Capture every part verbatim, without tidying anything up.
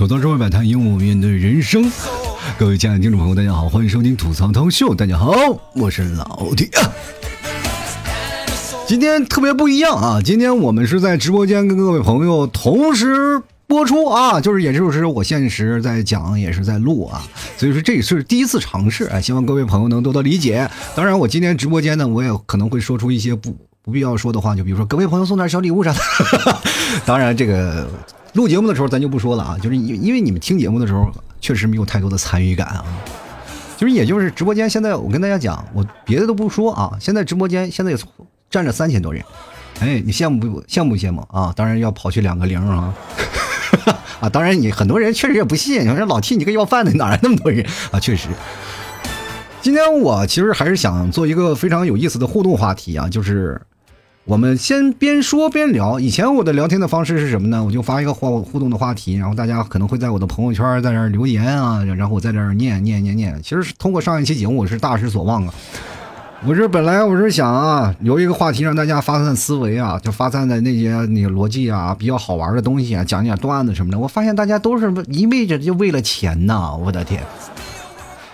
吐槽社会百态，幽默面对人生。各位亲爱的听众朋友，大家好，欢迎收听吐槽涛秀。大家好，我是老铁。今天特别不一样啊！今天我们是在直播间跟各位朋友同时播出啊，就是也就是我现实在讲，也是在录啊，所以说这是第一次尝试啊，希望各位朋友能多多理解。当然，我今天直播间呢，我也可能会说出一些不不必要说的话，就比如说各位朋友送点小礼物啥的。当然，这个录节目的时候咱就不说了啊，就是因为你们听节目的时候确实没有太多的参与感啊。就是也就是直播间现在，我跟大家讲，我别的都不说啊，现在直播间现在也站着三千多人，哎，你羡慕不羡慕不羡慕啊？当然要跑去两个零啊。啊，当然你很多人确实也不信，你说老 T 你个要饭的哪来那么多人啊？确实，今天我其实还是想做一个非常有意思的互动话题啊，就是我们先边说边聊。以前我的聊天的方式是什么呢？我就发一个互互动的话题，然后大家可能会在我的朋友圈在这儿留言啊，然后我在这儿念念念念。其实通过上一期节目，我是大失所望啊。我是本来我是想啊，留一个话题让大家发散思维啊，就发散在那些那个逻辑啊比较好玩的东西啊，讲讲段子什么的。我发现大家都是一味着就为了钱呐，我的天！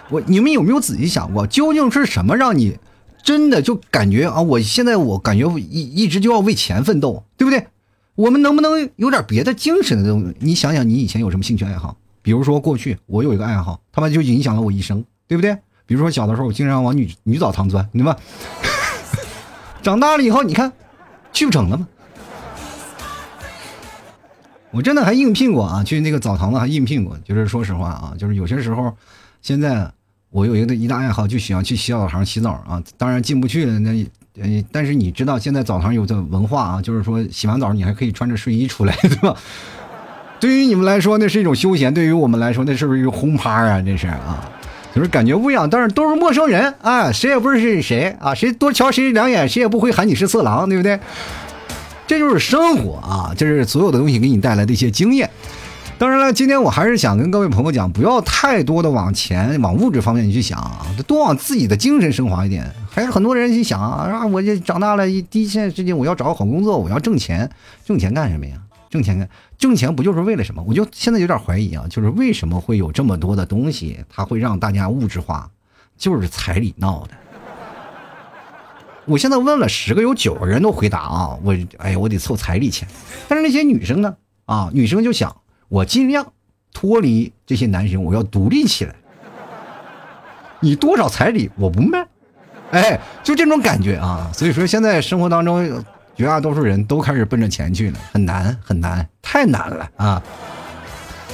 我你们有没有仔细想过，究竟是什么让你真的就感觉啊？我现在我感觉一一直就要为钱奋斗，对不对？我们能不能有点别的精神的东西？你想想，你以前有什么兴趣爱好？比如说过去我有一个爱好，他们就影响了我一生，对不对？比如说小的时候我经常往女女澡堂钻，对吧？长大了以后你看去不成了吗？我真的还应聘过啊，去那个澡堂子还应聘过。就是说实话啊，就是有些时候现在我有一个一大爱好，就喜欢去洗澡堂洗澡啊。当然进不去了，那但是你知道现在澡堂有的文化啊，就是说洗完澡你还可以穿着睡衣出来，对吧？对于你们来说那是一种休闲，对于我们来说那是不是一个轰趴啊？这是啊，就是感觉不一样，但是都是陌生人啊，谁也不是谁啊，谁多瞧谁两眼，谁也不会喊你是色狼，对不对？这就是生活啊，这是所有的东西给你带来的一些经验。当然了，今天我还是想跟各位朋友讲，不要太多的往钱往物质方面去想啊，多往自己的精神升华一点。还是很多人去想啊，我就长大了，第一件事情我要找个好工作，我要挣钱，挣钱干什么呀？挣钱干挣钱不就是为了什么？我就现在有点怀疑啊，就是为什么会有这么多的东西，它会让大家物质化，就是彩礼闹的。我现在问了十个，有九个人都回答啊，我哎呀，我得凑彩礼钱。但是那些女生呢？啊，女生就想，我尽量脱离这些男生，我要独立起来。你多少彩礼我不卖，哎，就这种感觉啊。所以说，现在生活当中，绝大多数人都开始奔着钱去了，很难很难，太难了啊！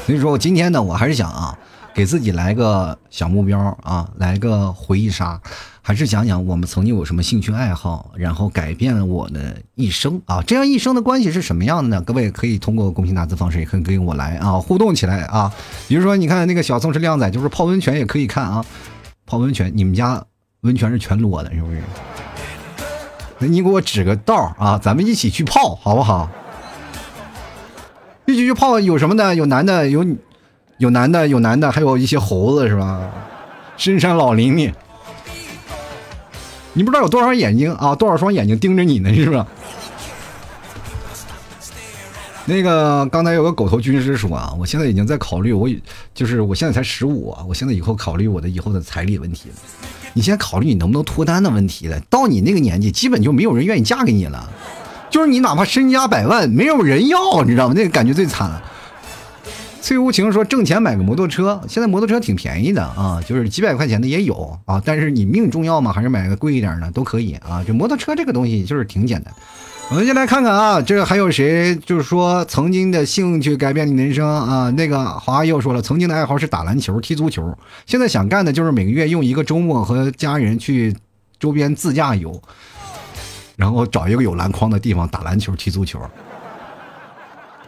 所以说，今天呢，我还是想啊，给自己来个小目标啊，来个回忆杀，还是想想我们曾经有什么兴趣爱好，然后改变了我的一生啊。这样一生的关系是什么样的呢？各位可以通过公屏打字方式，也可以跟我来啊互动起来啊。比如说，你看那个小宋是靓仔，就是泡温泉也可以看啊，泡温泉，你们家温泉是全裸的，是不是？你给我指个道啊，咱们一起去泡好不好？一起去泡有什么呢？有男的，有有男的，有男的，还有一些猴子是吧？深山老林里，你不知道有多少眼睛啊，多少双眼睛盯着你呢，是不是？那个刚才有个狗头军师说啊，我现在已经在考虑，我就是我现在才十五啊，我现在以后考虑我的以后的彩礼问题了。你先考虑你能不能脱单的问题了。到你那个年纪，基本就没有人愿意嫁给你了。就是你哪怕身家百万，没有人要，你知道吗？那个感觉最惨了。崔无情说挣钱买个摩托车，现在摩托车挺便宜的啊，就是几百块钱的也有啊。但是你命重要吗？还是买个贵一点的都可以啊。就摩托车这个东西就是挺简单。我们先来看看啊，这个还有谁就是说曾经的兴趣改变你人生啊？那个华华又说了，曾经的爱好是打篮球、踢足球，现在想干的就是每个月用一个周末和家人去周边自驾游，然后找一个有篮筐的地方打篮球、踢足球。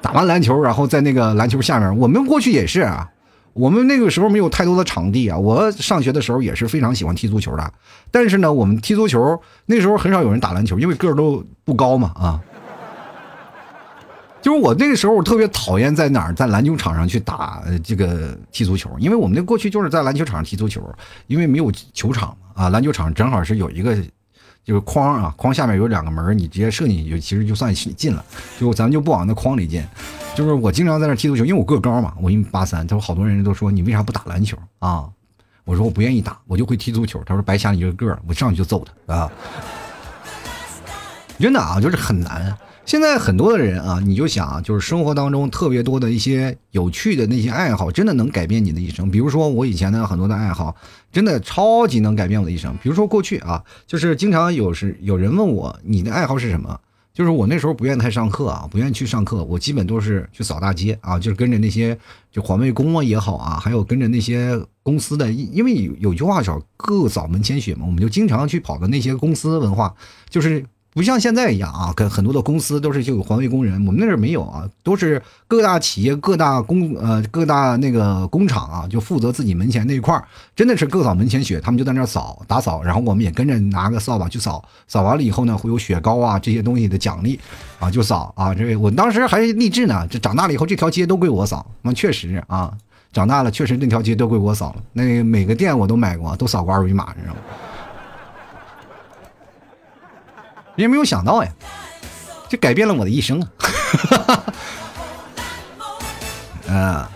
打完篮球，然后在那个篮球下面，我们过去也是啊。我们那个时候没有太多的场地啊，我上学的时候也是非常喜欢踢足球的，但是呢，我们踢足球那时候很少有人打篮球，因为个儿都不高嘛啊。就是我那个时候我特别讨厌在哪儿，在篮球场上去打这个踢足球，因为我们那过去就是在篮球场上踢足球，因为没有球场啊，篮球场正好是有一个就是框啊，框下面有两个门，你直接射进去就其实就算进了，就咱们就不往那框里进。就是我经常在那踢足球，因为我个高嘛，我一米八三，他说好多人都说你为啥不打篮球啊？我说我不愿意打，我就会踢足球。他说白瞎你这个个，我上去就揍他啊！真的啊，就是很难。现在很多的人啊，你就想啊，就是生活当中特别多的一些有趣的那些爱好，真的能改变你的一生。比如说我以前的很多的爱好，真的超级能改变我的一生。比如说过去啊，就是经常有时有人问我你的爱好是什么，就是我那时候不愿意太上课啊，不愿意去上课，我基本都是去扫大街啊，就是跟着那些就环卫工啊也好啊，还有跟着那些公司的，因为有句话叫各扫门前雪嘛，我们就经常去跑到那些公司文化，就是。不像现在一样啊，跟很多的公司都是就有环卫工人，我们那时候没有啊，都是各大企业、各大工呃各大那个工厂啊，就负责自己门前那一块，真的是各扫门前雪，他们就在那扫打扫，然后我们也跟着拿个扫把去扫，扫完了以后呢，会有雪糕啊这些东西的奖励啊，就扫啊，这我当时还励志呢，这长大了以后这条街都归我扫，那确实啊，长大了确实那条街都归我扫了，那每个店我都买过，都扫过二维码，你知道吗？也没有想到呀，这改变了我的一生啊！啊，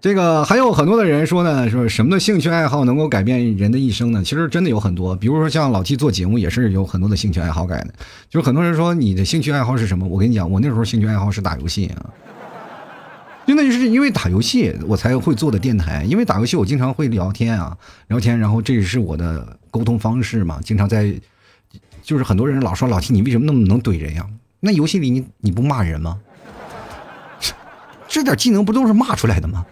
这个还有很多的人说呢，说什么的兴趣爱好能够改变人的一生呢？其实真的有很多，比如说像老 T 做节目也是有很多的兴趣爱好改的。就是很多人说你的兴趣爱好是什么？我跟你讲，我那时候兴趣爱好是打游戏啊。真的就是因为打游戏我才会做的电台，因为打游戏我经常会聊天啊，聊天，然后这是我的沟通方式嘛，经常在。就是很多人老说老 T 你为什么那么能怼人呀？那游戏里你你不骂人吗？这点技能不都是骂出来的吗？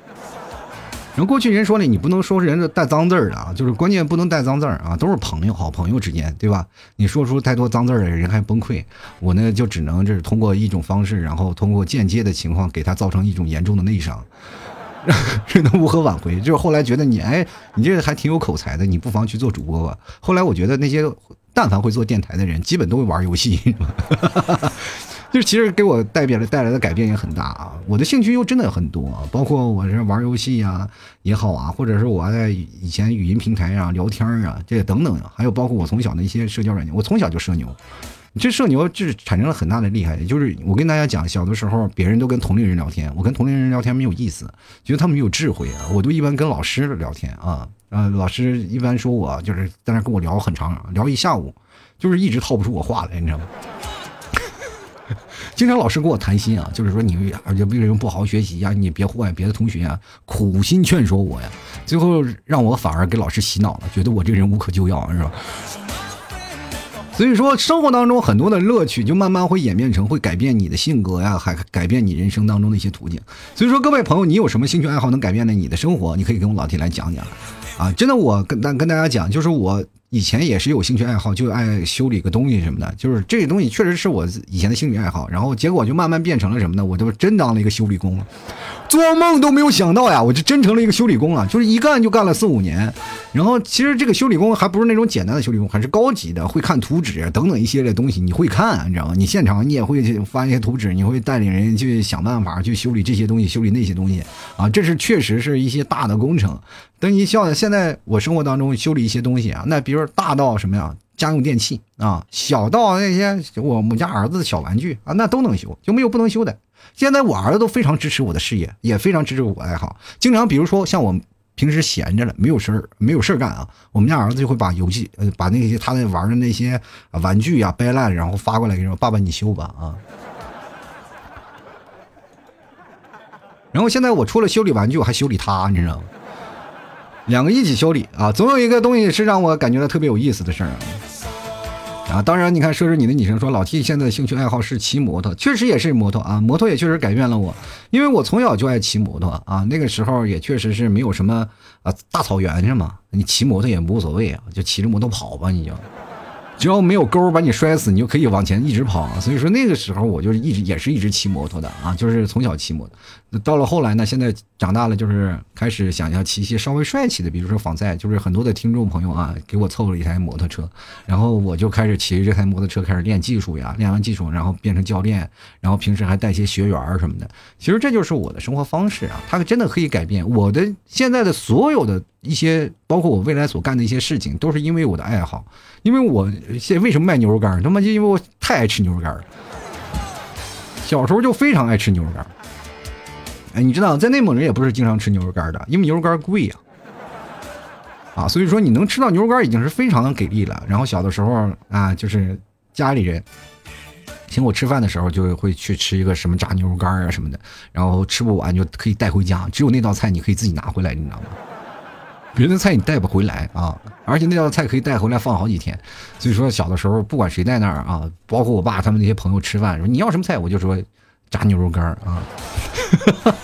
然后过去人说了你不能说人家带脏字儿的啊，就是关键不能带脏字儿啊，都是朋友好朋友之间对吧？你说出太多脏字儿的人还崩溃，我呢就只能就是通过一种方式，然后通过间接的情况给他造成一种严重的内伤。真的无可挽回，就是后来觉得你哎，你这还挺有口才的，你不妨去做主播吧。后来我觉得那些但凡会做电台的人，基本都会玩游戏，就是其实给我带来带来的改变也很大啊。我的兴趣又真的很多，包括我是玩游戏啊也好啊，或者是我在以前语音平台啊聊天啊这等等啊，还有包括我从小的一些社交软件，我从小就社牛。这社牛这产生了很大的厉害，就是我跟大家讲，小的时候别人都跟同龄人聊天，我跟同龄人聊天没有意思，觉得他们没有智慧啊。我都一般跟老师聊天啊，呃，老师一般说我就是在那跟我聊很长，聊一下午，就是一直套不出我话来，你知道吗？经常老师跟我谈心啊，就是说你而且为什么不好好学习呀、啊？你别祸害别的同学啊，苦心劝说我呀，最后让我反而给老师洗脑了，觉得我这人无可救药，是吧？所以说生活当中很多的乐趣就慢慢会演变成会改变你的性格呀，还改变你人生当中的一些途径。所以说各位朋友，你有什么兴趣爱好能改变了你的生活，你可以跟我老 T 来讲讲啊。真的我跟跟大家讲，就是我以前也是有兴趣爱好，就爱修理个东西什么的，就是这个东西确实是我以前的兴趣爱好，然后结果就慢慢变成了什么呢，我就真当了一个修理工了，做梦都没有想到呀，我就真成了一个修理工了，就是一干就干了四五年。然后其实这个修理工还不是那种简单的修理工，还是高级的，会看图纸等等一些的东西，你会看，你知道吗？你现场你也会翻一些图纸，你会带领人去想办法去修理这些东西，修理那些东西啊，这是确实是一些大的工程。等你像现在我生活当中修理一些东西啊，那比如说大到什么呀？家用电器啊，小到那些我们家儿子的小玩具啊，那都能修，就没有不能修的。现在我儿子都非常支持我的事业，也非常支持我的爱好。经常比如说像我们平时闲着了，没有事儿没有事干啊，我们家儿子就会把游戏呃把那些他在玩的那些玩具啊掰烂，然后发过来给我爸爸你修吧啊。然后现在我除了修理玩具，我还修理他，你知道吗？两个一起修理啊，总有一个东西是让我感觉到特别有意思的事儿啊。啊，当然你看，说是你的女生说老 T 现在的兴趣爱好是骑摩托，确实也是摩托啊，摩托也确实改变了我，因为我从小就爱骑摩托啊，那个时候也确实是没有什么啊，大草原是吗？你骑摩托也无所谓啊，就骑着摩托跑吧，你就只要没有钩把你摔死，你就可以往前一直跑。所以说那个时候我就一直也是一直骑摩托的啊，就是从小骑摩托。到了后来呢，现在长大了就是开始想要骑一些稍微帅气的，比如说仿赛，就是很多的听众朋友啊，给我凑了一台摩托车，然后我就开始骑这台摩托车开始练技术呀，练完技术然后变成教练，然后平时还带些学员什么的。其实这就是我的生活方式啊，它真的可以改变我的现在的所有的一些，包括我未来所干的一些事情，都是因为我的爱好。因为我现为什么卖牛肉干，他妈就因为我太爱吃牛肉干了，小时候就非常爱吃牛肉干。哎，你知道在内蒙人也不是经常吃牛肉干的，因为牛肉干贵呀、啊，啊，所以说你能吃到牛肉干已经是非常的给力了。然后小的时候啊，就是家里人请我吃饭的时候，就会去吃一个什么炸牛肉干啊什么的，然后吃不完就可以带回家，只有那道菜你可以自己拿回来，你知道吗？别的菜你带不回来啊，而且那道菜可以带回来放好几天。所以说小的时候不管谁在那儿啊，包括我爸他们那些朋友吃饭，说你要什么菜，我就说炸牛肉干啊。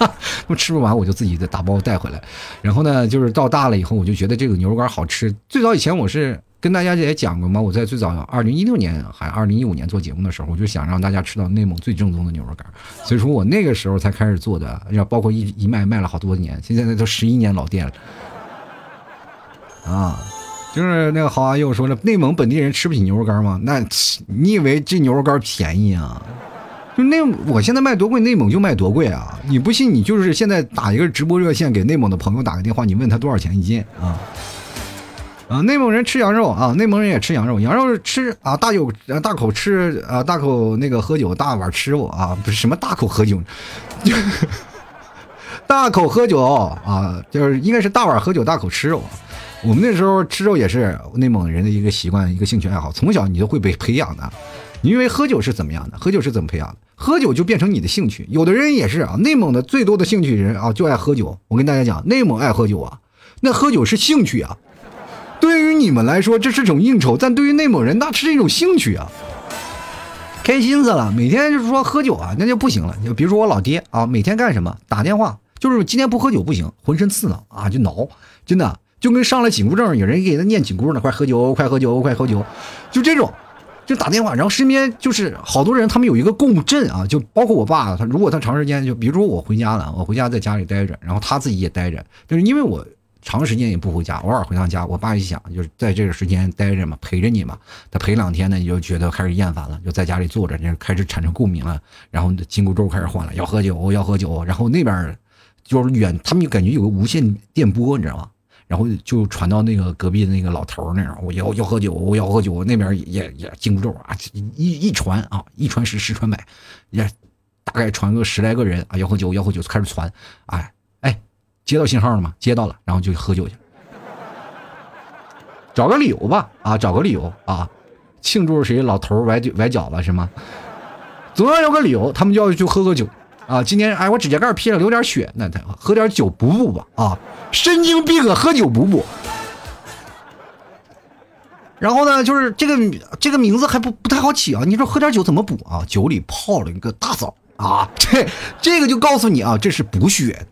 他们吃不完我就自己打包带回来。然后呢，就是到大了以后我就觉得这个牛肉干好吃。最早以前我是跟大家也讲过嘛，我在最早二零一六年还二零一五年做节目的时候，我就想让大家吃到内蒙最正宗的牛肉干，所以说我那个时候才开始做的，包括 一, 一卖卖了好多年，现在都十一年老店了啊。就是那个豪啊又说了，内蒙本地人吃不起牛肉干吗？那你以为这牛肉干便宜啊？就内我现在卖多贵，内蒙就卖多贵啊！你不信，你就是现在打一个直播热线，给内蒙的朋友打个电话，你问他多少钱一斤啊？啊，内蒙人吃羊肉啊，内蒙人也吃羊肉，羊肉吃啊，大酒大口吃啊，大口那个喝酒，大碗吃我啊，不是什么大口喝酒，大口喝酒啊，就是应该是大碗喝酒，大口吃肉。我们那时候吃肉也是内蒙人的一个习惯，一个兴趣爱好，从小你就会被培养的。你因为喝酒是怎么样的？喝酒是怎么培养的？喝酒就变成你的兴趣。有的人也是啊，内蒙的最多的兴趣人啊，就爱喝酒。我跟大家讲，内蒙爱喝酒啊，那喝酒是兴趣啊。对于你们来说这是种应酬，但对于内蒙人那是一种兴趣啊，开心死了。每天就是说喝酒啊，那就不行了。就比如说我老爹啊，每天干什么？打电话，就是今天不喝酒不行，浑身刺挠啊，就挠，真的就跟上了紧箍咒，有人给他念紧箍呢，快喝酒，快喝酒，快喝酒，就这种。就打电话，然后身边就是好多人，他们有一个共振啊，就包括我爸，他如果他长时间，就比如说我回家了，我回家在家里待着，然后他自己也待着，就是因为我长时间也不回家，偶尔回趟家，我爸一想就是在这个时间待着嘛，陪着你嘛，他陪两天呢，你就觉得开始厌烦了，就在家里坐着，就开始产生共鸣了，然后紧箍咒开始换了，要喝酒，要喝酒，然后那边就是远，他们就感觉有个无线电波，你知道吗？然后就传到那个隔壁的那个老头那儿，我要要喝酒，我要喝酒，那边也也禁不住啊，一一传啊，一传十，十传百，也大概传个十来个人啊，要喝酒，要喝酒，开始传，哎哎，接到信号了吗？接到了，然后就喝酒去，找个理由吧，啊，找个理由啊，庆祝谁老头崴崴脚了是吗？总要有个理由，他们就要去喝喝酒。啊，今天哎，我指甲盖劈了，流点血，那他喝点酒补补吧啊！神经病啊，喝酒补补。然后呢，就是这个这个名字还不不太好起啊，你说喝点酒怎么补啊？酒里泡了一个大枣啊，这这个就告诉你啊，这是补血。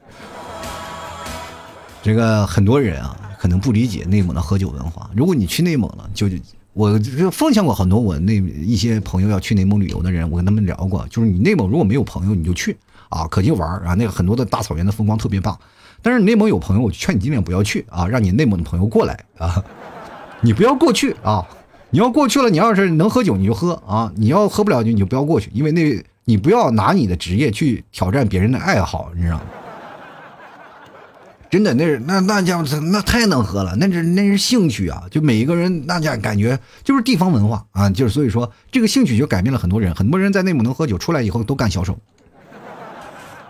这个很多人啊，可能不理解内蒙的喝酒文化。如果你去内蒙了，就。我就奉劝过很多我那一些朋友要去内蒙旅游的人，我跟他们聊过，就是你内蒙如果没有朋友你就去啊，可就玩啊，那个很多的大草原的风光特别棒，但是你内蒙有朋友我劝你尽量不要去啊，让你内蒙的朋友过来啊，你不要过去啊，你要过去了，你要是能喝酒你就喝啊，你要喝不了酒你就不要过去，因为那你不要拿你的职业去挑战别人的爱好，你知道吗？真的，那那那家伙那太能喝了，那是那是兴趣啊！就每一个人那家感觉就是地方文化啊，就是所以说这个兴趣就改变了很多人，很多人在内蒙能喝酒，出来以后都干销售。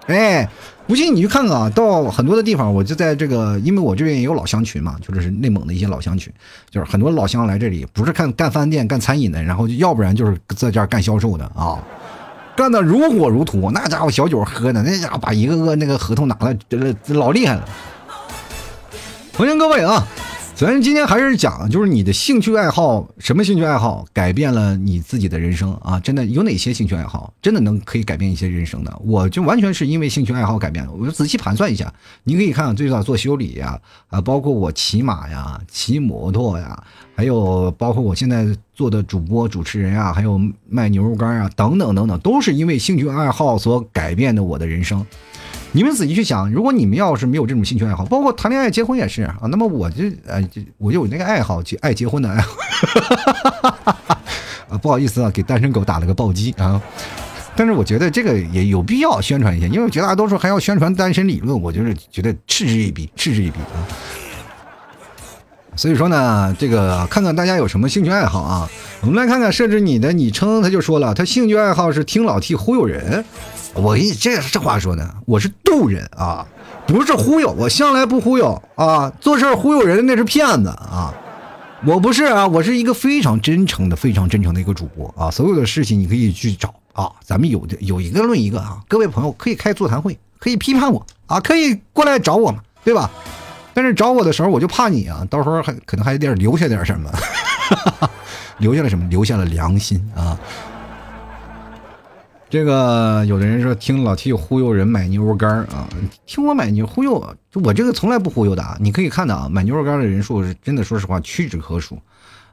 哎，不信你去看看啊，到很多的地方，我就在这个，因为我这边也有老乡群嘛，就是内蒙的一些老乡群，就是很多老乡来这里，不是看干饭店、干餐饮的，然后要不然就是在这儿干销售的啊。干得如火如荼，那家伙小酒喝的，那家伙把一个个那个合同拿了，老厉害了。欢迎各位啊，咱今天还是讲，就是你的兴趣爱好，什么兴趣爱好改变了你自己的人生啊？真的有哪些兴趣爱好真的能可以改变一些人生的？我就完全是因为兴趣爱好改变的。我就仔细盘算一下，你可以看最早做修理呀，啊，包括我骑马呀、骑摩托呀，还有包括我现在做的主播、主持人啊，还有卖牛肉干啊，等等等等，都是因为兴趣爱好所改变的我的人生。你们仔细去想，如果你们要是没有这种兴趣爱好，包括谈恋爱结婚也是啊，那么我就哎我就有那个爱好，爱结婚的爱好啊，不好意思啊，给单身狗打了个暴击啊。但是我觉得这个也有必要宣传一下，因为绝大多数还要宣传单身理论，我就是觉得嗤之以鼻，嗤之以鼻啊。所以说呢，这个看看大家有什么兴趣爱好啊。我们来看看设置你的昵称，他就说了，他兴趣爱好是听老 T 忽悠人。我跟你这这话说呢，我是渡人啊，不是忽悠，我向来不忽悠啊，做事忽悠人的那是骗子啊。我不是啊，我是一个非常真诚的、非常真诚的一个主播啊，所有的事情你可以去找啊，咱们有的有一个论一个啊，各位朋友可以开座谈会，可以批判我啊，可以过来找我嘛，对吧？但是找我的时候，我就怕你啊，到时候还可能还有点留下点什么，留下了什么？留下了良心啊！这个有的人说听老 T 忽悠人买牛肉干啊，听我买牛忽悠，我这个从来不忽悠的啊！你可以看到啊，买牛肉干的人数真的说实话屈指可数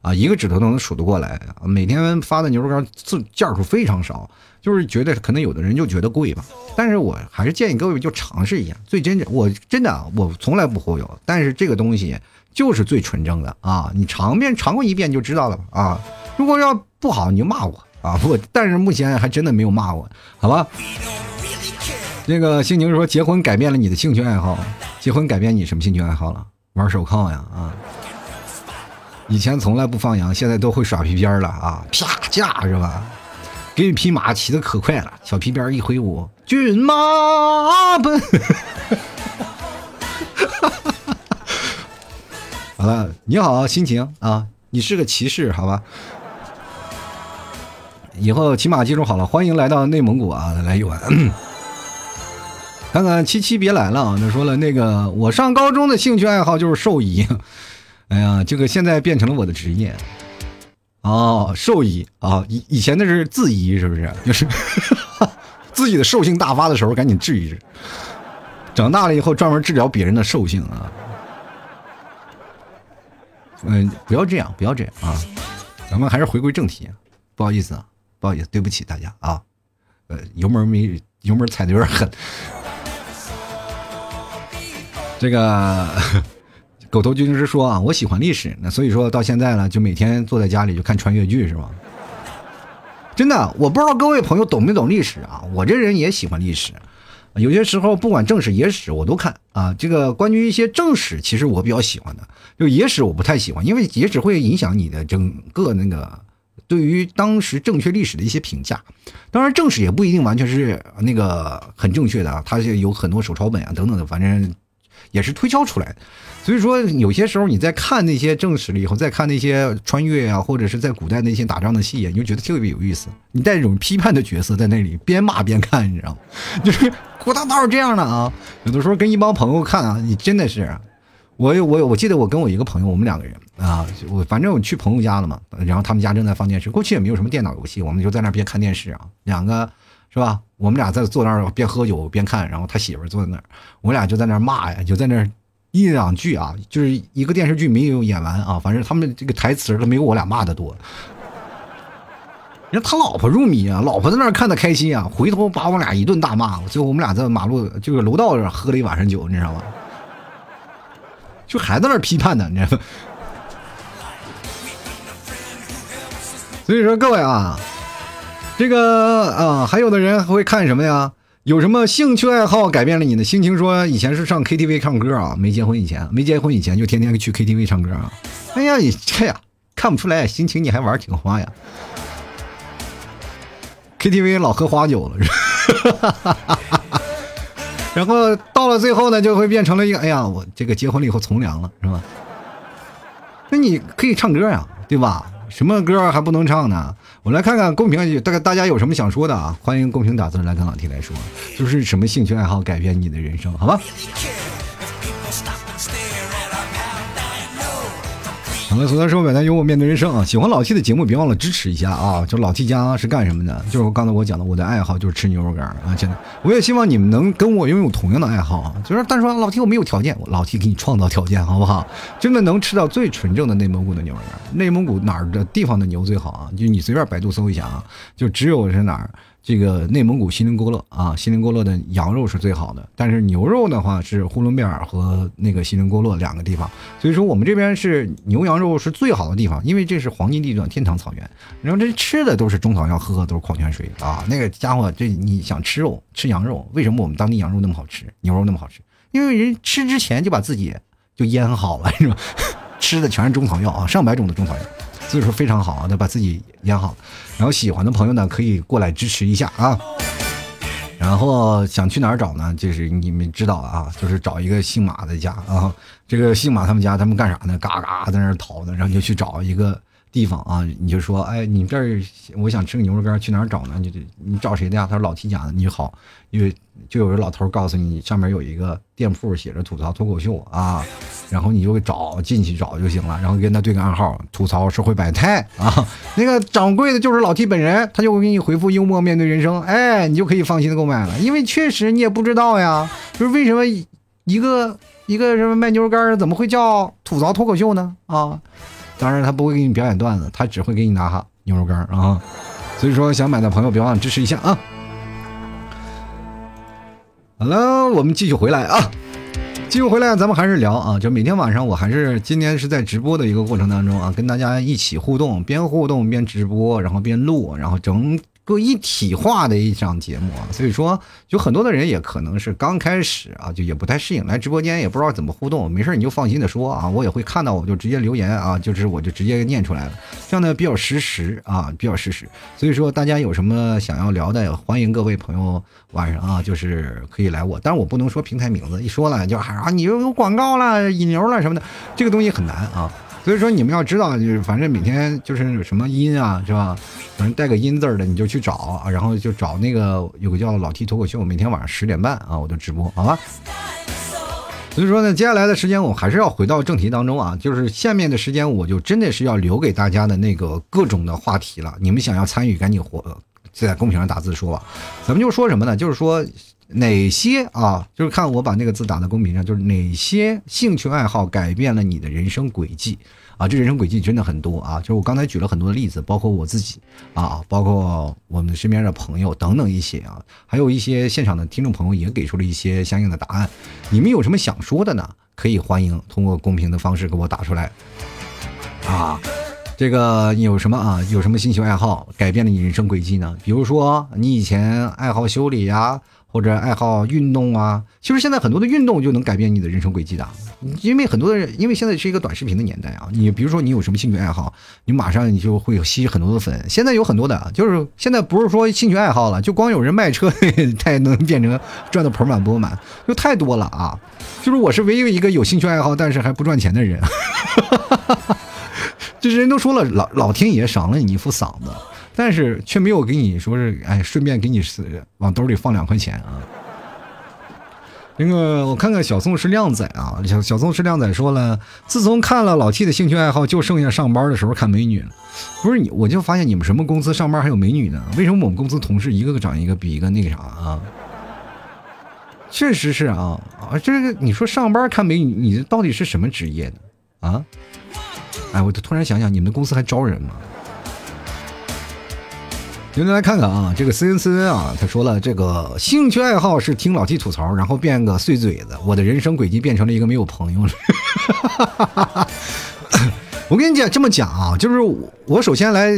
啊，一个指头都能数得过来。每天发的牛肉干次件数非常少，就是觉得可能有的人就觉得贵吧，但是我还是建议各位就尝试一下最真正，我真的我从来不忽悠，但是这个东西就是最纯正的啊，你尝遍尝过一遍就知道了啊。如果要不好你就骂我啊，我但是目前还真的没有骂我，好吧？这个心情说结婚改变了你的兴趣爱好，结婚改变你什么兴趣爱好了？玩手铐呀啊！以前从来不放羊，现在都会耍皮鞭了啊，啪架是吧？给你匹马骑得可快了，小皮鞭一挥舞，骏马奔。好了，你好心情啊，你是个骑士，好吧？以后骑马记住好了，欢迎来到内蒙古啊，来一玩。看看七七别来了啊，那说了那个我上高中的兴趣爱好就是兽医，哎呀，这个现在变成了我的职业。哦，兽医啊，以以前那是自医，是不是？就是呵呵自己的兽性大发的时候，赶紧治一治。长大了以后，专门治疗别人的兽性啊。嗯，不要这样，不要这样啊！咱们还是回归正题、啊，不好意思啊，不好意思，对不起大家啊。呃，油门没油门踩的有点狠。这个。狗头军师说啊，我喜欢历史，那所以说到现在了，就每天坐在家里就看穿越剧是吧？真的，我不知道各位朋友懂没懂历史啊？我这人也喜欢历史，有些时候不管正史野史我都看啊。这个关于一些正史，其实我比较喜欢的，就野史我不太喜欢，因为野史会影响你的整个那个对于当时正确历史的一些评价。当然，正史也不一定完全是那个很正确的啊，它是有很多手抄本啊等等的，反正。也是推敲出来的，所以说有些时候你在看那些正史了以后，再看那些穿越啊，或者是在古代那些打仗的戏，你就觉得特别有意思。你带这种批判的角色在那里边骂边看，你知道吗？就是古大道是这样的啊。有的时候跟一帮朋友看啊，你真的是，我我我记得我跟我一个朋友，我们两个人啊，我反正我去朋友家了嘛，然后他们家正在放电视，过去也没有什么电脑游戏，我们就在那边看电视啊，两个。是吧？我们俩在坐那儿边喝酒边看，然后他媳妇坐在那儿，我俩就在那儿骂呀，就在那儿一两句啊，就是一个电视剧没有演完啊，反正他们这个台词都没有我俩骂的多。人家他老婆入迷啊，老婆在那儿看的开心啊，回头把我俩一顿大骂，最后我们俩在马路这个楼道上喝了一晚上酒，你知道吗？就还在那儿批判呢，你知道吗？所以说各位啊。这个啊，还有的人会看什么呀？有什么兴趣爱好改变了你的心情？说以前是上 K T V 唱歌啊，没结婚以前，没结婚以前就天天去 K T V 唱歌啊。哎呀，你这呀，看不出来，心情你还玩挺花呀。K T V 老喝花酒了，是吧？然后到了最后呢，就会变成了一个，哎呀，我这个结婚了以后从良了，是吧？那你可以唱歌呀，对吧？什么歌还不能唱呢？我来看看公屏，大概大家有什么想说的啊？欢迎公屏打字来跟老 T 来说，就是什么兴趣爱好改变你的人生，好吧？好了，所以说表达幽默面对人生啊！喜欢老 T 的节目，别忘了支持一下啊！就老 T 家是干什么的？就是刚才我讲的，我的爱好就是吃牛肉干啊！真的，我也希望你们能跟我拥有同样的爱好啊！就是但是说老 T 我没有条件，我老 T 给你创造条件，好不好？真的能吃到最纯正的内蒙古的牛肉干，内蒙古哪儿的地方的牛最好啊？就你随便百度搜一下啊，就只有是哪儿这个内蒙古锡林郭勒啊，锡林郭勒的羊肉是最好的，但是牛肉的话是呼伦贝尔和那个锡林郭勒两个地方，所以说我们这边是牛羊肉是最好的地方，因为这是黄金地段，天堂草原。然后这吃的都是中草药，喝喝都是矿泉水啊，那个家伙，这你想吃肉吃羊肉，为什么我们当地羊肉那么好吃，牛肉那么好吃？因为人吃之前就把自己就腌好了，是吧？吃的全是中草药啊，上百种的中草药。所以说非常好啊，把自己养好，然后喜欢的朋友呢可以过来支持一下啊。然后想去哪儿找呢？就是你们知道啊，就是找一个姓马的家啊。这个姓马他们家，他们干啥呢？嘎嘎在那儿淘呢，然后就去找一个地方啊，你就说，哎，你这儿我想吃个牛肉干，去哪儿找呢？你你找谁的呀？他说老七家的。你就好，因为就有个老头告诉你，上面有一个店铺写着吐槽脱口秀啊。然后你就找进去找就行了，然后跟他对个暗号，吐槽社会百态啊。那个掌柜的就是老 T 本人，他就会给你回复幽默面对人生，哎，你就可以放心的购买了，因为确实你也不知道呀，就是为什么一个一个什么卖牛肉干怎么会叫吐槽脱口秀呢？啊，当然他不会给你表演段子，他只会给你拿牛肉干啊。所以说想买的朋友别忘了支持一下啊。好了，我们继续回来啊。继续回来，咱们还是聊啊，就每天晚上我还是今天是在直播的一个过程当中啊，跟大家一起互动，边互动边直播，然后边录，然后整个一体化的一场节目啊。所以说，有很多的人也可能是刚开始啊，就也不太适应，来直播间也不知道怎么互动，没事你就放心的说啊，我也会看到，我就直接留言啊，就是我就直接念出来了，这样的比较实时啊，比较实时。所以说大家有什么想要聊的，欢迎各位朋友。晚上啊，就是可以来我，但是我不能说平台名字，一说了就啊，你又有广告了、引流了什么的，这个东西很难啊。所以说你们要知道，就是反正每天就是什么音啊，是吧？反正带个音字的你就去找啊，然后就找那个有个叫老 T 脱口秀，每天晚上十点半啊，我就直播，好吧？所以说呢，接下来的时间我还是要回到正题当中啊，就是下面的时间我就真的是要留给大家的那个各种的话题了，你们想要参与，赶紧活。就在公屏上打字说吧，咱们就说什么呢？就是说哪些啊，就是看我把那个字打在公屏上，就是哪些兴趣爱好改变了你的人生轨迹啊？这人生轨迹真的很多啊，就是我刚才举了很多的例子，包括我自己啊，包括我们身边的朋友等等一些啊，还有一些现场的听众朋友也给出了一些相应的答案。你们有什么想说的呢？可以欢迎通过公屏的方式给我打出来啊。这个有什么啊？有什么兴趣爱好改变了你人生轨迹呢？比如说你以前爱好修理啊，或者爱好运动啊，其实现在很多的运动就能改变你的人生轨迹的，因为很多的人，因为现在是一个短视频的年代啊。你比如说你有什么兴趣爱好，你马上你就会吸很多的粉。现在有很多的，就是现在不是说兴趣爱好了，就光有人卖车太能变成赚的盆满钵满，就太多了啊。就是我是唯一一个有兴趣爱好但是还不赚钱的人。这人都说了，老老天爷赏了你一副嗓子，但是却没有给你说是，哎，顺便给你往兜里放两块钱啊。那个，我看看小宋是靓仔啊，小小宋是靓仔说了，自从看了老 T 的兴趣爱好，就剩下上班的时候看美女了。不是你，我就发现你们什么公司上班还有美女呢？为什么我们公司同事一个个长一个比一个那个啥啊？确实是啊啊，这个你说上班看美女，你到底是什么职业呢？啊？哎，我就突然想想，你们的公司还招人吗？你们来看看啊，这个 C N C N 啊，他说了，这个兴趣爱好是听老 T 吐槽，然后变个碎嘴子，我的人生轨迹变成了一个没有朋友了。我跟你讲，这么讲啊，就是我首先来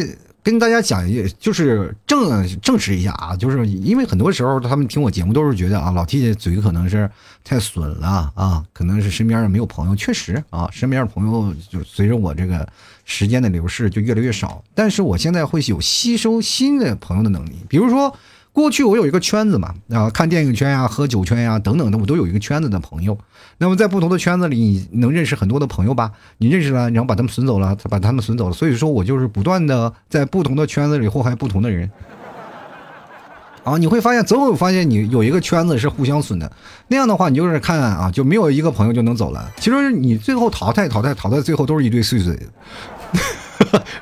跟大家讲一，就是证证实一下啊，就是因为很多时候他们听我节目都是觉得啊，老 T 的嘴可能是太损了啊，可能是身边的没有朋友，确实啊，身边的朋友就随着我这个时间的流逝就越来越少，但是我现在会有吸收新的朋友的能力，比如说。过去我有一个圈子嘛，啊，看电影圈呀、啊、喝酒圈呀、啊、等等的，我都有一个圈子的朋友。那么在不同的圈子里，你能认识很多的朋友吧？你认识了，然后把他们损走了，把他们损走了。所以说我就是不断的在不同的圈子里祸害不同的人。啊，你会发现，总有发现你有一个圈子是互相损的，那样的话，你就是看啊，就没有一个朋友就能走了。其实你最后淘汰、淘汰、淘汰，最后都是一堆碎碎的。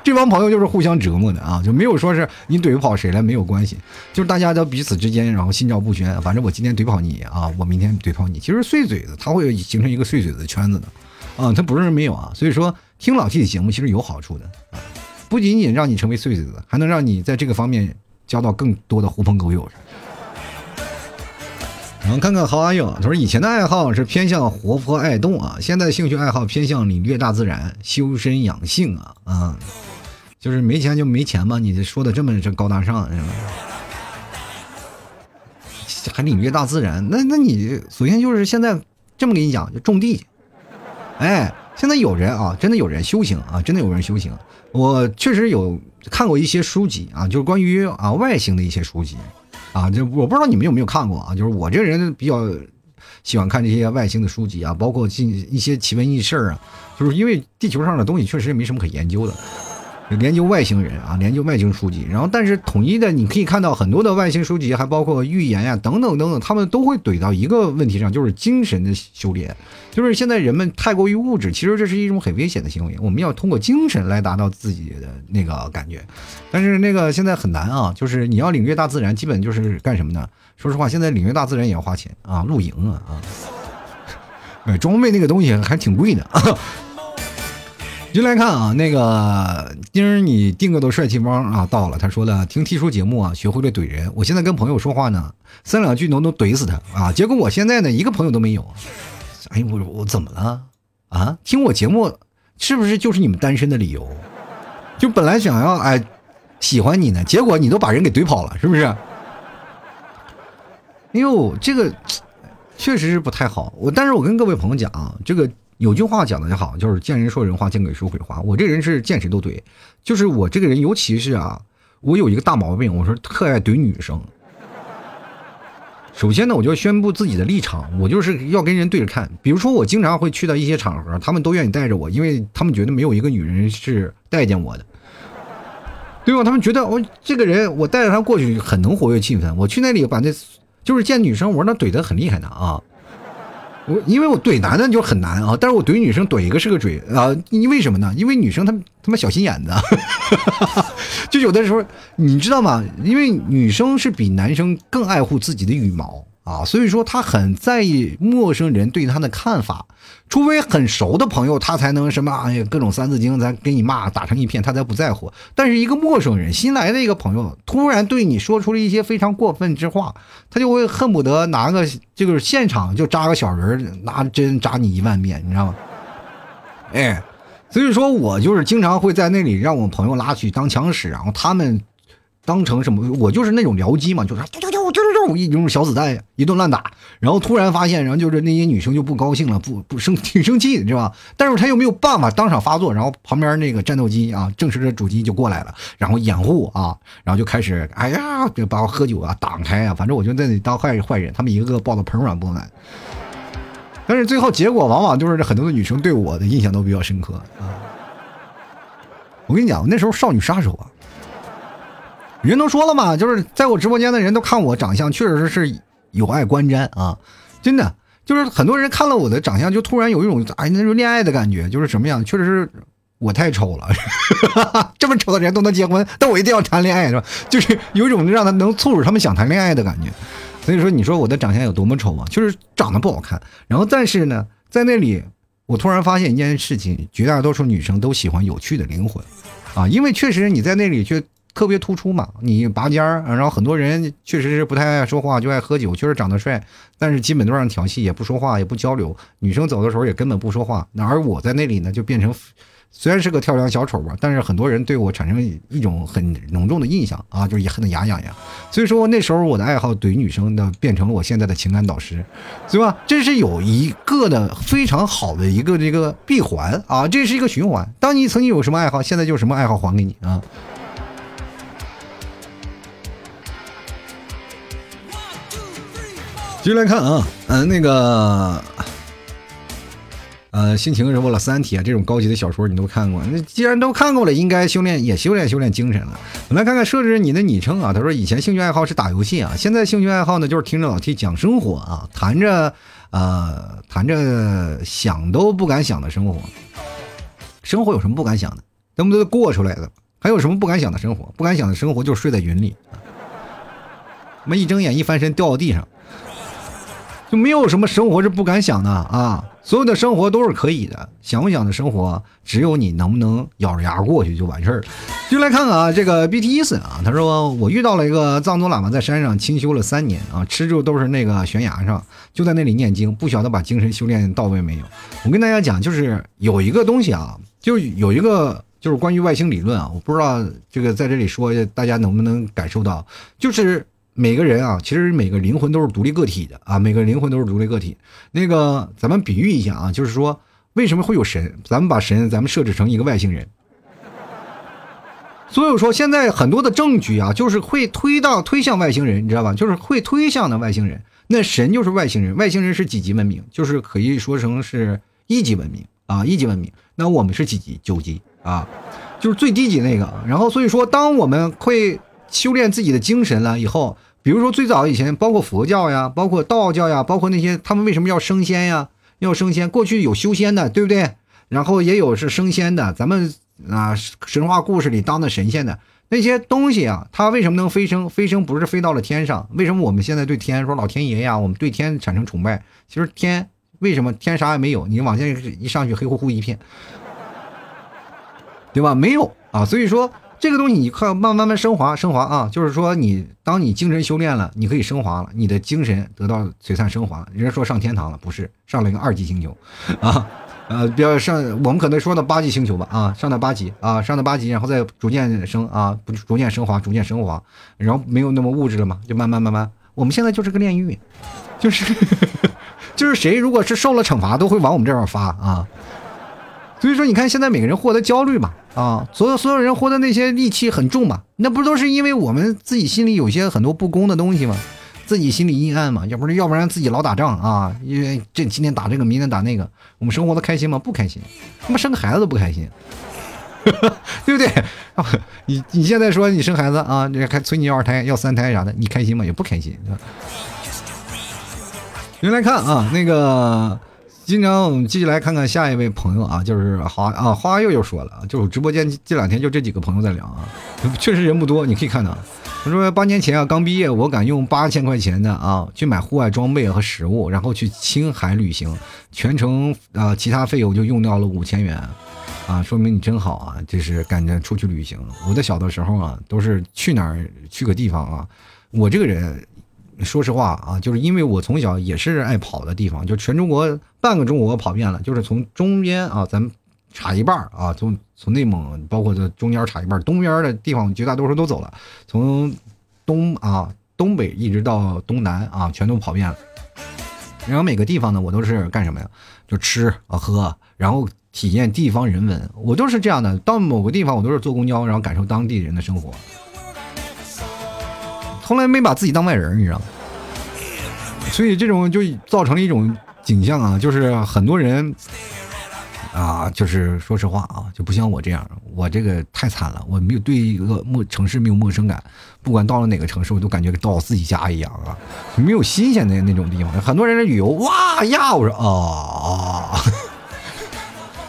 这帮朋友就是互相折磨的啊，就没有说是你怼不跑谁来没有关系，就是大家都彼此之间然后心照不宣，反正我今天怼跑你啊，我明天怼跑你，其实碎嘴子它会形成一个碎嘴子的圈子的啊，它不是没有啊，所以说听老 T 的节目其实有好处的啊，不仅仅让你成为碎嘴子，还能让你在这个方面交到更多的狐朋狗友。然后看看郝阿勇，他说以前的爱好是偏向活泼爱动啊，现在兴趣爱好偏向领略大自然，修身养性啊啊、嗯，就是没钱就没钱吧，你说的这么这高大上，还领略大自然，那那你首先就是现在这么跟你讲，就种地，哎，现在有人啊，真的有人修行啊，真的有人修行，我确实有看过一些书籍啊，就是关于啊外星的一些书籍。啊，就我不知道你们有没有看过啊，就是我这个人比较喜欢看这些外星的书籍啊，包括一些奇闻异事啊，就是因为地球上的东西确实没什么可研究的，研究外星人啊，研究外星书籍，然后但是统一的你可以看到很多的外星书籍，还包括预言呀、啊、等等等等，他们都会怼到一个问题上，就是精神的修炼，就是现在人们太过于物质，其实这是一种很危险的行为，我们要通过精神来达到自己的那个感觉，但是那个现在很难啊，就是你要领略大自然，基本就是干什么呢？说实话，现在领略大自然也要花钱啊，露营啊啊，买装备那个东西还挺贵的。就来看啊，那个今儿你订个的帅气包啊到了，他说了听T叔节目啊学会了怼人，我现在跟朋友说话呢三两句都能怼死他啊，结果我现在呢一个朋友都没有，哎我我怎么了啊，听我节目是不是就是你们单身的理由，就本来想要哎喜欢你呢，结果你都把人给怼跑了，是不是？哎呦这个确实是不太好，我但是我跟各位朋友讲啊，这个有句话讲的就好，就是见人说人话，见鬼说鬼话。我这人是见谁都怼，就是我这个人，尤其是啊，我有一个大毛病，我说特爱怼女生。首先呢，我就要宣布自己的立场，我就是要跟人对着看。比如说，我经常会去到一些场合，他们都愿意带着我，因为他们觉得没有一个女人是待见我的，对吧？他们觉得我、哦、这个人，我带着他过去很能活跃气氛。我去那里把那，就是见女生，我那怼得很厉害的啊。我因为我怼男的就很难啊，但是我怼女生怼一个是个嘴啊，因为什么呢？因为女生她她妈小心眼子，就有的时候你知道吗？因为女生是比男生更爱护自己的羽毛啊，所以说她很在意陌生人对她的看法，除非很熟的朋友，她才能什么哎呀各种三字经咱给你骂打成一片，她才不在乎。但是一个陌生人新来的一个朋友，突然对你说出了一些非常过分之话，她就会恨不得拿个这个现场就扎个小人，拿针扎你一万遍，你知道吗？哎，所以说我就是经常会在那里让我朋友拉去当枪使，然后他们当成什么，我就是那种僚机嘛，就是啾啾啾啾啾一种小子弹一顿乱打，然后突然发现，然后就是那些女生就不高兴了，不不生挺生气，你知道吧？但是她又没有办法当场发作，然后旁边那个战斗机啊，正式的主机就过来了，然后掩护啊，然后就开始哎呀，就把我喝酒啊挡开啊，反正我就在那里当坏坏人，他们一个个抱得盆软不满。但是最后结果往往就是很多的女生对我的印象都比较深刻啊。我跟你讲，那时候少女杀手啊。人都说了嘛，就是在我直播间的人都看我长相确实是有碍观瞻啊，真的就是很多人看了我的长相就突然有一种哎那种恋爱的感觉，就是什么样，确实是我太丑了，呵呵，这么丑的人都能结婚，但我一定要谈恋爱，是吧？就是有一种让他能促使他们想谈恋爱的感觉。所以说你说我的长相有多么丑啊，就是长得不好看，然后但是呢在那里我突然发现一件事情，绝大多数女生都喜欢有趣的灵魂啊，因为确实你在那里却特别突出嘛，你拔尖儿，然后很多人确实是不太爱说话，就爱喝酒，确实长得帅，但是基本都让调戏，也不说话，也不交流。女生走的时候也根本不说话。而我在那里呢，就变成虽然是个跳梁小丑吧，但是很多人对我产生一种很浓重的印象啊，就是也恨得牙痒痒。所以说那时候我的爱好怼女生的变成了我现在的情感导师，对吧？这是有一个的非常好的一个这个闭环啊，这是一个循环。当你曾经有什么爱好，现在就什么爱好还给你啊。继续来看啊，嗯、呃，那个，呃，心情什么了，《三体》啊，这种高级的小说你都看过，那既然都看过了，应该修炼也修炼修炼精神了。我们来看看设置你的昵称啊，他说以前兴趣爱好是打游戏啊，现在兴趣爱好呢就是听着老 T 讲生活啊，谈着呃谈着想都不敢想的生活，生活有什么不敢想的？咱们都过出来的，还有什么不敢想的生活？不敢想的生活就是睡在云里，我们一睁眼一翻身掉到地上。就没有什么生活是不敢想的啊，所有的生活都是可以的，想不想的生活只有你能不能咬着牙过去就完事儿了。就来看看啊，这个 B T E 啊，他说我遇到了一个藏族喇嘛，在山上清修了三年啊，吃住都是那个悬崖上，就在那里念经，不晓得把精神修炼到位没有。我跟大家讲，就是有一个东西啊，就有一个就是关于外星理论啊，我不知道这个在这里说大家能不能感受到，就是每个人啊，其实每个灵魂都是独立个体的啊，每个灵魂都是独立个体。那个咱们比喻一下啊，就是说为什么会有神？咱们把神咱们设置成一个外星人。所以说现在很多的证据啊，就是会推到推向外星人，你知道吧？就是会推向的外星人。那神就是外星人，外星人是几级文明？就是可以说成是一级文明啊，一级文明。那我们是几级？九级啊，就是最低级那个。然后所以说，当我们会修炼自己的精神了以后。比如说最早以前包括佛教呀，包括道教呀，包括那些他们为什么要升仙呀，要升仙，过去有修仙的，对不对？然后也有是升仙的，咱们啊神话故事里当的神仙的那些东西啊，它为什么能飞升？飞升不是飞到了天上，为什么我们现在对天说老天爷呀，我们对天产生崇拜，其实天为什么天啥也没有，你往下一上去黑乎乎一片，对吧？没有啊，所以说这个东西你看慢慢慢升华升华啊，就是说你当你精神修炼了，你可以升华了，你的精神得到璀璨升华了。人家说上天堂了，不是上了一个二级星球，啊，呃，比较上我们可能说到八级星球吧，啊，上到八级啊，上到八级，然后再逐渐升啊，不逐渐升华，逐渐升华，然后没有那么物质了嘛，就慢慢慢慢，我们现在就是个炼狱，就是就是谁如果是受了惩罚，都会往我们这边发啊。所以说你看现在每个人活得焦虑嘛，啊，所有所有人活得那些戾气很重嘛，那不都是因为我们自己心里有些很多不公的东西嘛，自己心里阴暗嘛，要不然要不然自己老打仗啊，因为这今天打这个明天打那个，我们生活的开心吗？不开心，他妈生个孩子都不开心，对不对？你你现在说你生孩子啊，这还催你要二胎要三胎啥的，你开心吗？也不开心。原来看啊那个。经常我们继续来看看下一位朋友啊，就是花啊花又又说了，就是直播间这两天就这几个朋友在聊啊，确实人不多，你可以看到。他说八年前啊刚毕业，我敢用八千块钱的啊去买户外装备和食物，然后去青海旅行，全程啊、呃、其他费用就用掉了五千元啊，说明你真好啊，就是感觉出去旅行。我在小的时候啊，都是去哪儿去个地方啊，我这个人。说实话啊，就是因为我从小也是爱跑的地方，就全中国半个中国跑遍了，就是从中间啊，咱们插一半啊，从从内蒙包括这中间插一半，东边的地方绝大多数都走了，从东啊东北一直到东南啊，全都跑遍了。然后每个地方呢，我都是干什么呀？就吃啊喝，然后体验地方人文，我都是这样的。到某个地方，我都是坐公交，然后感受当地人的生活。从来没把自己当外人，你知道吗？所以这种就造成了一种景象啊，就是很多人啊，就是说实话啊，就不像我这样，我这个太惨了，我没有对一个陌城市没有陌生感，不管到了哪个城市，我都感觉到我自己家一样啊，没有新鲜的那种地方。很多人旅游，哇呀，我说啊，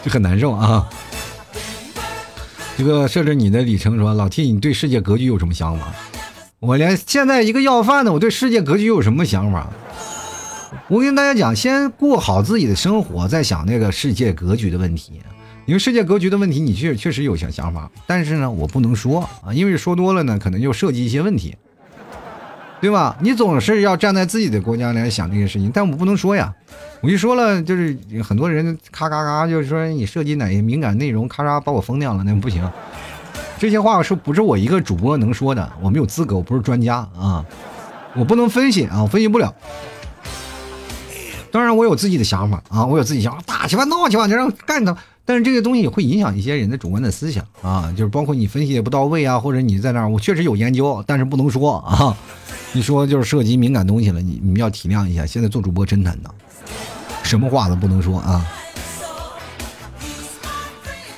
就很难受啊。这个设置你的李成说，老 T， 你对世界格局有什么想法？我连现在一个要饭的，我对世界格局有什么想法？我跟大家讲，先过好自己的生活，再想那个世界格局的问题。因为世界格局的问题，你确确实有些想法，但是呢，我不能说啊，因为说多了呢，可能又涉及一些问题，对吧？你总是要站在自己的国家来想这些事情，但我不能说呀。我一说了，就是很多人咔咔咔，就是说你涉及哪些敏感内容，咔嚓把我封掉了，那不行。这些话是不是我一个主播能说的？我没有资格，我不是专家啊，我不能分析啊，我分析不了。当然我有自己的想法啊，我有自己想法，打去吧，闹去吧，你让干他。但是这个东西也会影响一些人的主观的思想啊，就是包括你分析也不到位啊，或者你在那儿，我确实有研究，但是不能说啊。你说就是涉及敏感东西了，你你们要体谅一下。现在做主播真难当，什么话都不能说啊。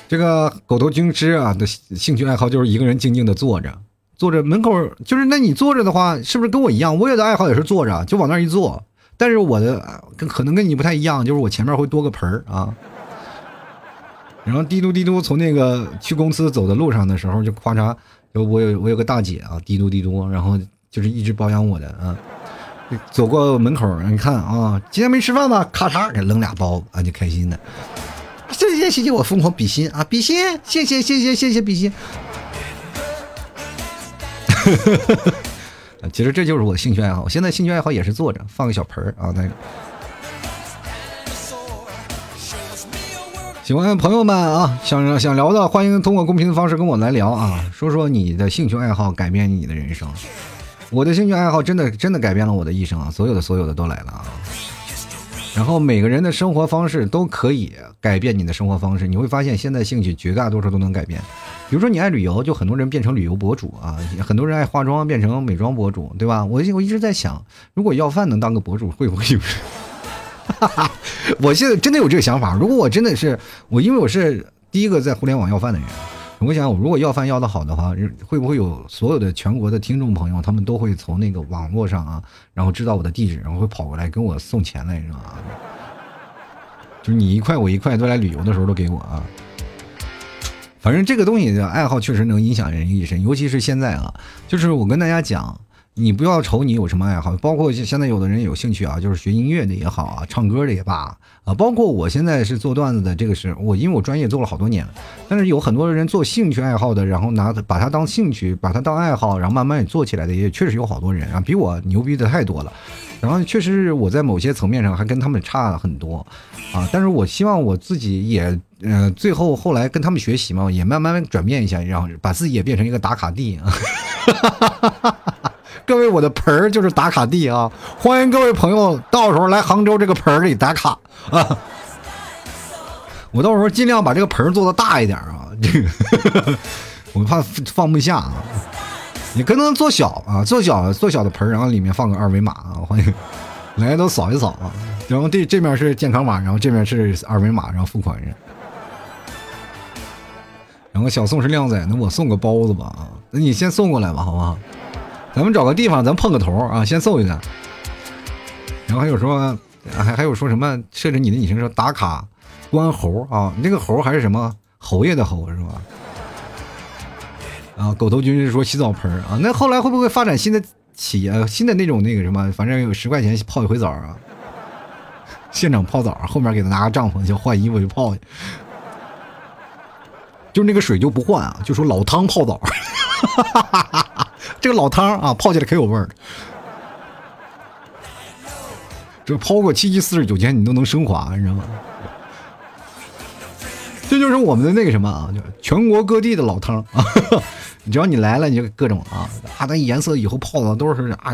这个狗头军师啊的兴趣爱好就是一个人静静的坐着，坐着门口就是，那你坐着的话，是不是跟我一样？我有的爱好也是坐着，就往那一坐。但是我的可能跟你不太一样，就是我前面会多个盆儿啊。然后滴嘟滴嘟，从那个去公司走的路上的时候，就咔嚓，我有我有个大姐啊，滴嘟滴嘟，然后就是一直包养我的啊。走过门口，你看啊，今天没吃饭吧？咔嚓给扔俩包子啊，就开心的。谢谢谢谢，我疯狂比心啊，比心，谢谢谢谢谢谢比心。其实这就是我的兴趣爱好，我现在兴趣爱好也是坐着放个小盆啊，那个。喜欢的朋友们啊，想想聊的，欢迎通过公屏的方式跟我来聊啊，说说你的兴趣爱好改变你的人生。我的兴趣爱好真的真的改变了我的一生啊，所有的所有的都来了啊。然后每个人的生活方式都可以改变你的生活方式，你会发现现在兴趣绝大多数都能改变。比如说你爱旅游，就很多人变成旅游博主啊，很多人爱化妆变成美妆博主，对吧？我我一直在想，如果要饭能当个博主会不会有？哈哈，我现在真的有这个想法。如果我真的是我，因为我是第一个在互联网要饭的人，我想我如果要饭要得好的话，会不会有所有的全国的听众朋友，他们都会从那个网络上啊，然后知道我的地址，然后会跑过来跟我送钱来，是吧？就是你一块我一块，都来旅游的时候都给我啊。反正这个东西的爱好确实能影响人一生，尤其是现在啊，就是我跟大家讲。你不要瞅你有什么爱好，包括现在有的人有兴趣啊，就是学音乐的也好啊，唱歌的也罢啊，包括我现在是做段子的，这个是我因为我专业做了好多年了，但是有很多人做兴趣爱好的，然后拿把它当兴趣，把它当爱好，然后慢慢也做起来的，也确实有好多人啊，比我牛逼的太多了。然后确实我在某些层面上还跟他们差了很多啊，但是我希望我自己也呃最后后来跟他们学习嘛，也慢慢转变一下，然后把自己也变成一个打卡地啊。各位，我的盆儿就是打卡地啊！欢迎各位朋友，到时候来杭州这个盆儿里打卡啊！我到时候尽量把这个盆儿做的大一点啊，这个我怕放不下啊。你可能做小啊，做小做小的盆儿，然后里面放个二维码啊，欢迎来都扫一扫啊。然后这这面是健康码，然后这面是二维码，然后付款人。然后小宋是靓仔，那我送个包子吧啊？那你先送过来吧，好不好？咱们找个地方，咱碰个头啊，先搜一下。然后还有说，还还有说什么？设置你的女生说打卡关猴啊，那个猴还是什么侯爷的侯是吧？啊，狗头军是说洗澡盆啊，那后来会不会发展新的企业，新的那种那个什么？反正有十块钱泡一回澡啊，现场泡澡，后面给他拿个帐篷就换衣服就泡去，就是那个水就不换啊，就说老汤泡澡。这个老汤啊，泡起来可有味儿。这泡过七七四十九天，你都能升华，你知道吗？这就是我们的那个什么啊，全国各地的老汤啊。只要你来了，你就各种啊，啊，那颜色以后泡的都是啊，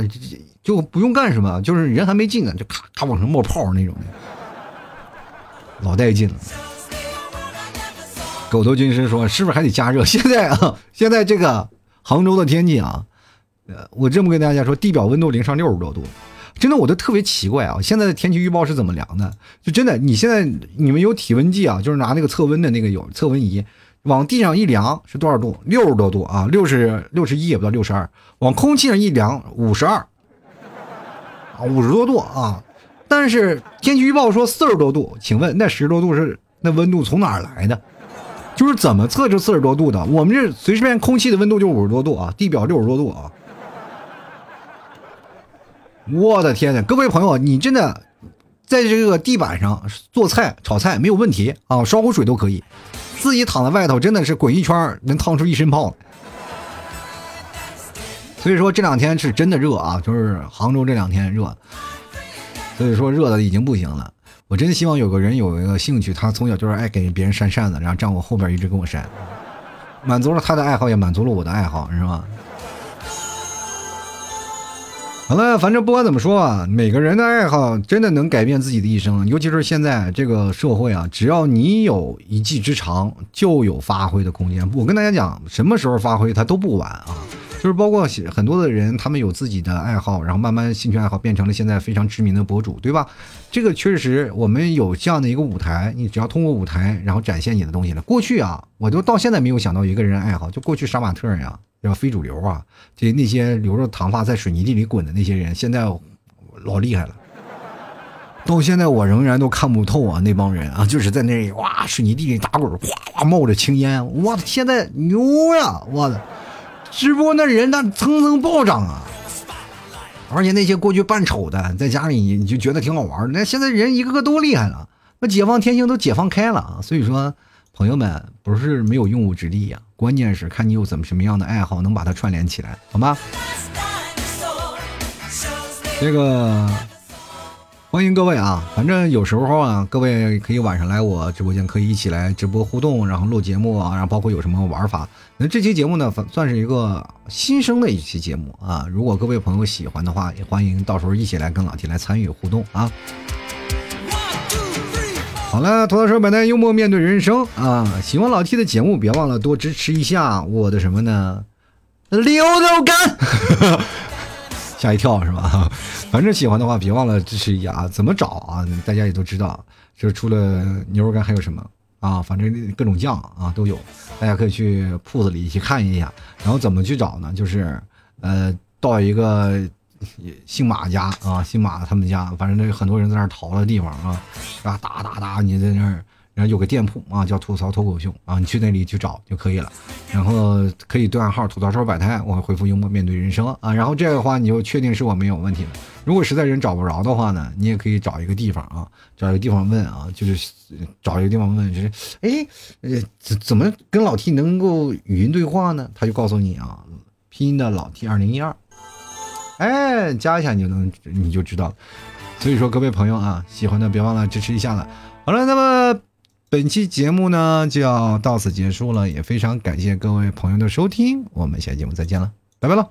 就不用干什么，就是人还没进呢，就咔咔往上冒泡那种的，老带劲了。狗头军师说，是不是还得加热？现在啊，现在这个。杭州的天气啊，呃，我这么跟大家说，地表温度零上六十多度，真的我都特别奇怪啊。现在的天气预报是怎么量的？就真的，你现在你们有体温计啊，就是拿那个测温的那个有测温仪，往地上一量是多少度？六十多度啊，六十六十一也不到六十二，往空气上一量五十二，啊，五十多度啊。但是天气预报说四十多度，请问那十多度是那温度从哪儿来的？就是怎么测就四十多度的，我们这随便空气的温度就五十多度啊，地表六十多度啊！我的天哪，各位朋友，你真的在这个地板上做菜、炒菜没有问题啊，烧壶水都可以，自己躺在外头真的是滚一圈能烫出一身泡。所以说这两天是真的热啊，就是杭州这两天热，所以说热的已经不行了。我真希望有个人有一个兴趣，他从小就是爱给别人扇扇子，然后站我后边一直跟我扇，满足了他的爱好，也满足了我的爱好，是吧？好了，反正不管怎么说啊，每个人的爱好真的能改变自己的一生，尤其是现在这个社会啊，只要你有一技之长，就有发挥的空间。我跟大家讲，什么时候发挥它都不晚啊。就是包括很多的人，他们有自己的爱好，然后慢慢兴趣爱好变成了现在非常知名的博主，对吧？这个确实我们有这样的一个舞台，你只要通过舞台然后展现你的东西了。过去啊，我就到现在没有想到一个人爱好，就过去杀马特呀，然后非主流啊，这那些留着长发在水泥地里滚的那些人，现在老厉害了。到现在我仍然都看不透啊，那帮人啊，就是在那里哇水泥地里打滚，哗哗冒着青烟，我现在牛呀，我的。直播那人那蹭蹭暴涨啊，而且那些过去扮丑的，在家里你就觉得挺好玩。那现在人一个个都厉害了，那解放天性都解放开了。所以说，朋友们不是没有用武之地呀、啊，关键是看你有怎么什么样的爱好能把它串联起来，好吗？这个欢迎各位啊，反正有时候啊，各位可以晚上来我直播间，可以一起来直播互动，然后录节目啊，然后包括有什么玩法。那这期节目呢，算是一个新生的一期节目啊。如果各位朋友喜欢的话，也欢迎到时候一起来跟老 T 来参与互动啊。好了，吐槽说百态，幽默面对人生啊！喜欢老 T 的节目，别忘了多支持一下我的什么呢？溜溜干。吓一跳是吧？反正喜欢的话，别忘了支持一下啊！怎么找啊？大家也都知道，就是除了牛肉干还有什么啊？反正各种酱啊都有，大家可以去铺子里去看一下。然后怎么去找呢？就是呃，到一个姓马家啊，姓马他们家，反正很多人在那儿淘的地方啊，啊打打打，你在那儿。然后有个店铺啊，叫吐槽脱口秀啊，你去那里去找就可以了。然后可以对暗号吐槽说百态，我会回复幽默面对人生啊。然后这个的话，你就确定是我没有问题了。如果实在人找不着的话呢，你也可以找一个地方啊，找一个地方问啊，就是找一个地方问，就是哎，呃，怎么跟老 T 能够语音对话呢？他就告诉你啊，拼音的老 T 二零一二，哎，加一下你就能你就知道了。所以说各位朋友啊，喜欢的别忘了支持一下了。好了，那么。本期节目呢就要到此结束了，也非常感谢各位朋友的收听，我们下期节目再见了，拜拜了。